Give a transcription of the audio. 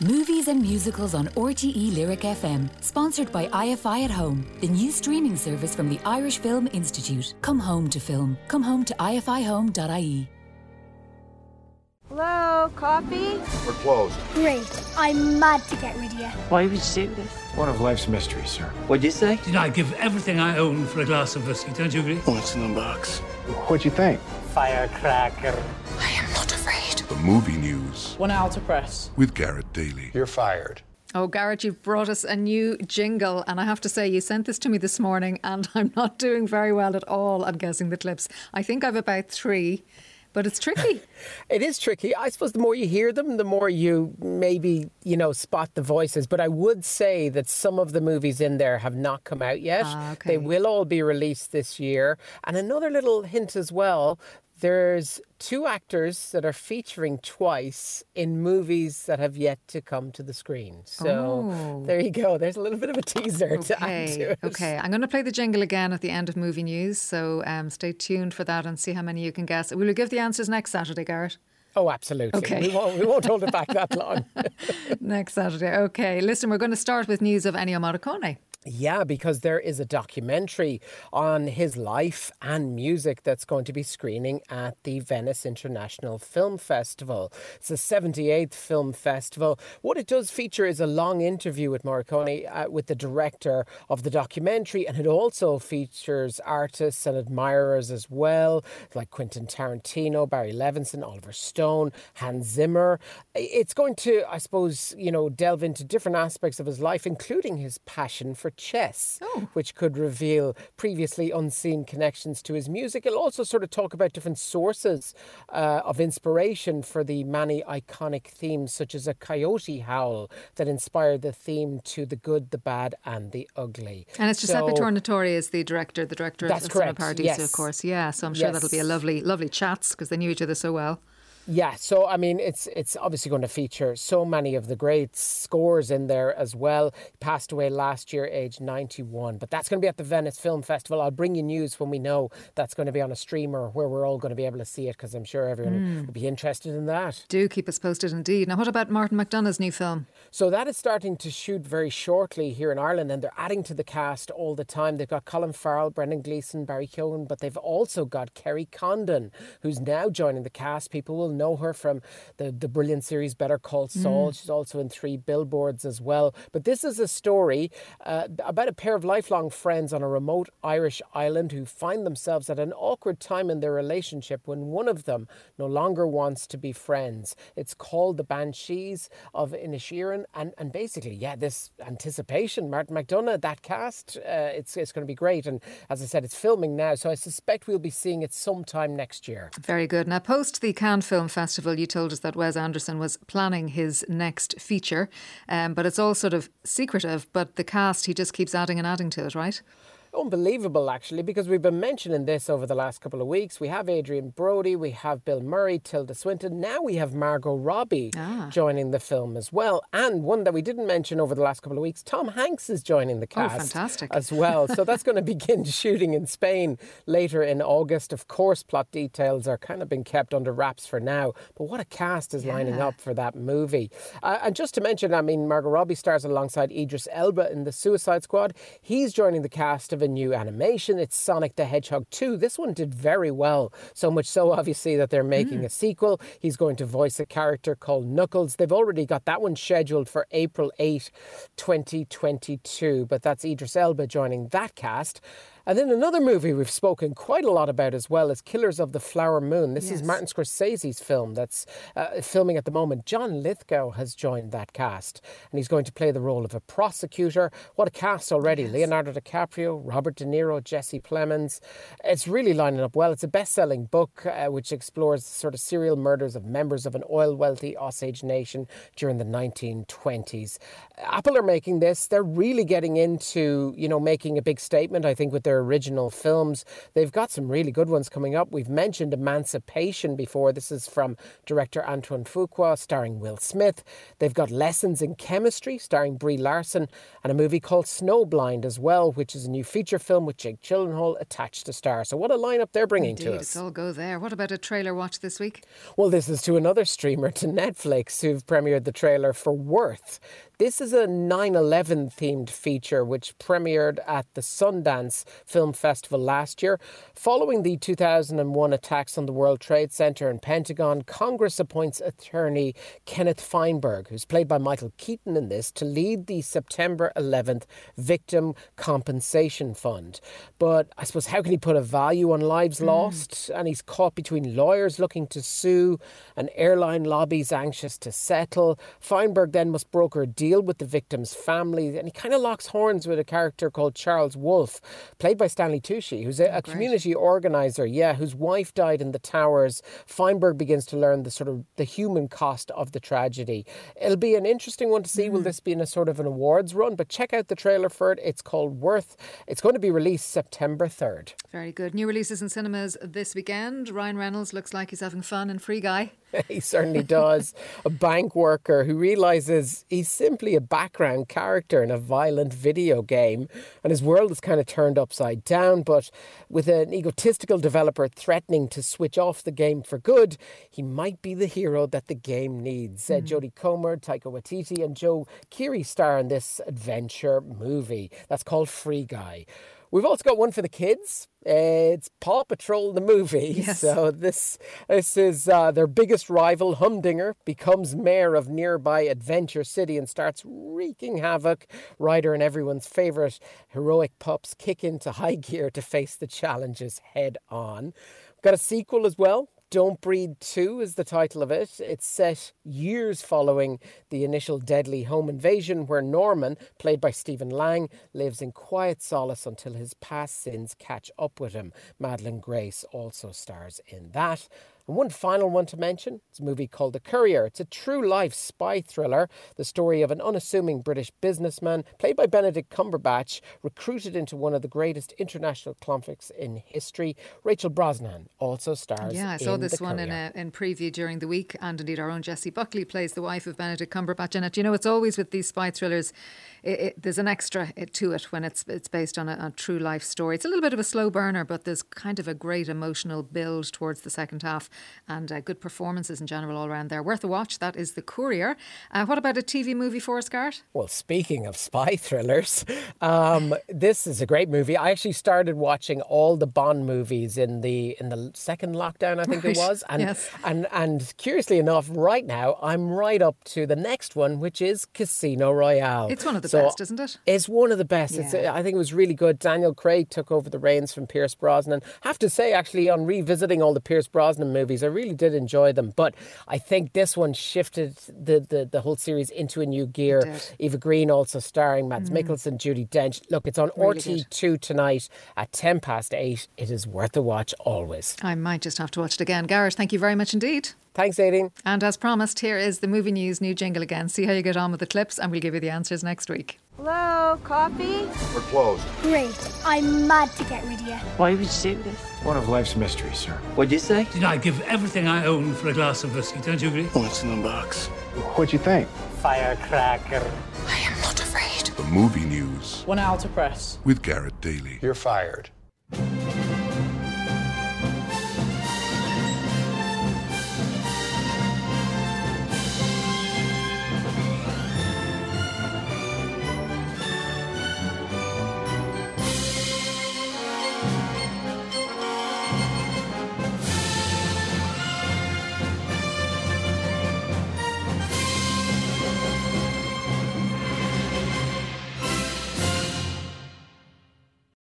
Movies and musicals on RTE Lyric FM, sponsored by IFI at Home, the new streaming service from the Irish Film Institute. Come home to film. Come home to ifihome.ie. Hello, coffee? We're closed. Great. I'm mad to get rid of you. Why would you do this? One of life's mysteries, sir. What'd you say? Did I give everything I own for a glass of whiskey? Don't you agree? What's in the box? What'd you think? Firecracker. I am not afraid. The movie news. 1 hour to press. With Garrett Daly. You're fired. Oh, Garrett, you've brought us a new jingle, and I have to say, you sent this to me this morning, and I'm not doing very well at all at guessing the clips. I think I've about three. But it's tricky. It is tricky. I suppose the more you hear them, the more you maybe, you know, spot the voices. But I would say that some of the movies in there have not come out yet. Okay. They will all be released this year. And another little hint as well, there's two actors that are featuring twice in movies that have yet to come to the screen. So there you go. There's a little bit of a teaser to add to it. Okay, I'm going to play the jingle again at the end of movie news. So stay tuned for that and see how many you can guess. Will you give the answers next Saturday, Garrett? Oh, absolutely. Okay. We won't hold it back that long. Next Saturday. Okay, listen, we're going to start with news of Ennio Morricone. Yeah, because there is a documentary on his life and music that's going to be screening at the Venice International Film Festival. It's the 78th Film Festival. What it does feature is a long interview with Morricone, with the director of the documentary, and it also features artists and admirers as well, like Quentin Tarantino, Barry Levinson, Oliver Stone, Hans Zimmer. It's going to, I suppose, you know, delve into different aspects of his life, including his passion for chess, which could reveal previously unseen connections to his music. It'll also sort of talk about different sources of inspiration for the many iconic themes, such as a coyote howl that inspired the theme to The Good, the Bad and the Ugly. And it's Giuseppe Tornatore is the director of Cinema Paradiso, yes. Of course. Yeah, so I'm sure that'll be a lovely chats because they knew each other so well. Yeah, so I mean, it's obviously going to feature so many of the great scores in there as well. He passed away last year, aged 91. But that's going to be at the Venice Film Festival. I'll bring you news when we know that's going to be on a streamer where we're all going to be able to see it, because I'm sure everyone will be interested in that. Do keep us posted indeed. Now, what about Martin McDonagh's new film? So that is starting to shoot very shortly here in Ireland, and they're adding to the cast all the time. They've got Colin Farrell, Brendan Gleeson, Barry Keoghan, but they've also got Kerry Condon, who's now joining the cast. People will know her from the brilliant series Better Call Saul. She's also in 3 Billboards as well. But this is a story about a pair of lifelong friends on a remote Irish island who find themselves at an awkward time in their relationship when one of them no longer wants to be friends. It's called The Banshees of Inishirin, and basically, this anticipation, Martin McDonagh, that cast, it's going to be great. And as I said, it's filming now, so I suspect we'll be seeing it sometime next year. Very good. Now, post the Cannes Film Festival, you told us that Wes Anderson was planning his next feature, but it's all sort of secretive, but the cast, he just keeps adding and adding to it, right? Unbelievable, actually, because we've been mentioning this over the last couple of weeks. We have Adrian Brody, we have Bill Murray, Tilda Swinton. Now we have Margot Robbie joining the film as well. And one that we didn't mention over the last couple of weeks, Tom Hanks is joining the cast as well. So that's going to begin shooting in Spain later in August. Of course, plot details are kind of being kept under wraps for now. But what a cast is lining up for that movie. And just to mention, I mean, Margot Robbie stars alongside Idris Elba in The Suicide Squad. He's joining the cast of a new animation. It's Sonic the Hedgehog 2. This one did very well, so much so obviously that they're making a sequel. He's going to voice a character called Knuckles. They've already got that one scheduled for April 8, 2022, but that's Idris Elba joining that cast. And then another movie we've spoken quite a lot about as well is Killers of the Flower Moon. This is Martin Scorsese's film that's filming at the moment. John Lithgow has joined that cast, and he's going to play the role of a prosecutor. What a cast already. Yes. Leonardo DiCaprio, Robert De Niro, Jesse Plemons. It's really lining up well. It's a best-selling book which explores sort of serial murders of members of an oil-wealthy Osage nation during the 1920s. Apple are making this. They're really getting into, you know, making a big statement, I think, with their their original films. They've got some really good ones coming up. We've mentioned Emancipation before. This is from director Antoine Fuqua, starring Will Smith. They've got Lessons in Chemistry, starring Brie Larson, and a movie called Snowblind as well, which is a new feature film with Jake Gyllenhaal attached to star. So what a lineup they're bringing to us. Let's all go there. What about a trailer watch this week? Well, this is to another streamer, to Netflix, who've premiered the trailer for Worth. This is a 9/11 themed feature which premiered at the Sundance Film Festival last year. Following the 2001 attacks on the World Trade Center and Pentagon, Congress appoints attorney Kenneth Feinberg, who's played by Michael Keaton in this, to lead the September 11th Victim Compensation Fund. But I suppose how can he put a value on lives lost? And he's caught between lawyers looking to sue and airline lobbies anxious to settle. Feinberg then must broker a deal with the victim's family, and he kind of locks horns with a character called Charles Wolfe, played by Stanley Tucci, who's a community organizer, whose wife died in the towers. Feinberg begins to learn the human cost of the tragedy. It'll be an interesting one to see. Will this be in a sort of an awards run? But check out the trailer for it. It's called Worth. It's going to be released September 3rd. Very good. New releases in cinemas this weekend. Ryan Reynolds looks like he's having fun in Free Guy. He certainly does. A bank worker who realises he's simply a background character in a violent video game, and his world is kind of turned upside down. But with an egotistical developer threatening to switch off the game for good, he might be the hero that the game needs. Jodie Comer, Taika Waititi and Joe Keery star in this adventure movie. That's called Free Guy. We've also got one for the kids. It's Paw Patrol the movie. Yes. So this is their biggest rival, Humdinger, becomes mayor of nearby Adventure City and starts wreaking havoc. Ryder and everyone's favourite heroic pups kick into high gear to face the challenges head on. We've got a sequel as well. Don't Breathe 2 is the title of it. It's set years following the initial deadly home invasion, where Norman, played by Stephen Lang, lives in quiet solace until his past sins catch up with him. Madeline Grace also stars in that. And one final one to mention, it's a movie called The Courier. It's a true-life spy thriller, the story of an unassuming British businessman, played by Benedict Cumberbatch, recruited into one of the greatest international conflicts in history. Rachel Brosnan also stars in The Courier. Yeah, I saw this one in preview during the week, and indeed our own Jessie Buckley plays the wife of Benedict Cumberbatch in it. You know, it's always with these spy thrillers, there's an extra to it when it's based on a true-life story. It's a little bit of a slow burner, but there's kind of a great emotional build towards the second half. And good performances in general all around there. Worth a watch. That is The Courier. What about a TV movie for us, Garrett? Well, speaking of spy thrillers, this is a great movie. I actually started watching all the Bond movies in the second lockdown, I think it was. And, yes. And curiously enough, right now, I'm right up to the next one, which is Casino Royale. It's one of the best, isn't it? It's one of the best. Yeah. I think it was really good. Daniel Craig took over the reins from Pierce Brosnan. I have to say, actually, on revisiting all the Pierce Brosnan movies, I really did enjoy them, but I think this one shifted the whole series into a new gear. Eva Green also starring, Mads Mikkelsen, Judi Dench. Look, it's on really RT2 tonight at 8:10. It is worth a watch always. I might just have to watch it again. Garrett, thank you very much indeed. Thanks, Aideen. And as promised, here is the Movie News new jingle again. See how you get on with the clips, and we'll give you the answers next week. Hello, coffee? We're closed. Great. I'm mad to get rid of you. Why would you do this? One of life's mysteries, sir. What'd you say? Did I give everything I own for a glass of whiskey? Don't you agree? What's in the box? What'd you think? Firecracker. I am not afraid. The Movie News. 1 hour to press. With Garrett Daly. You're fired.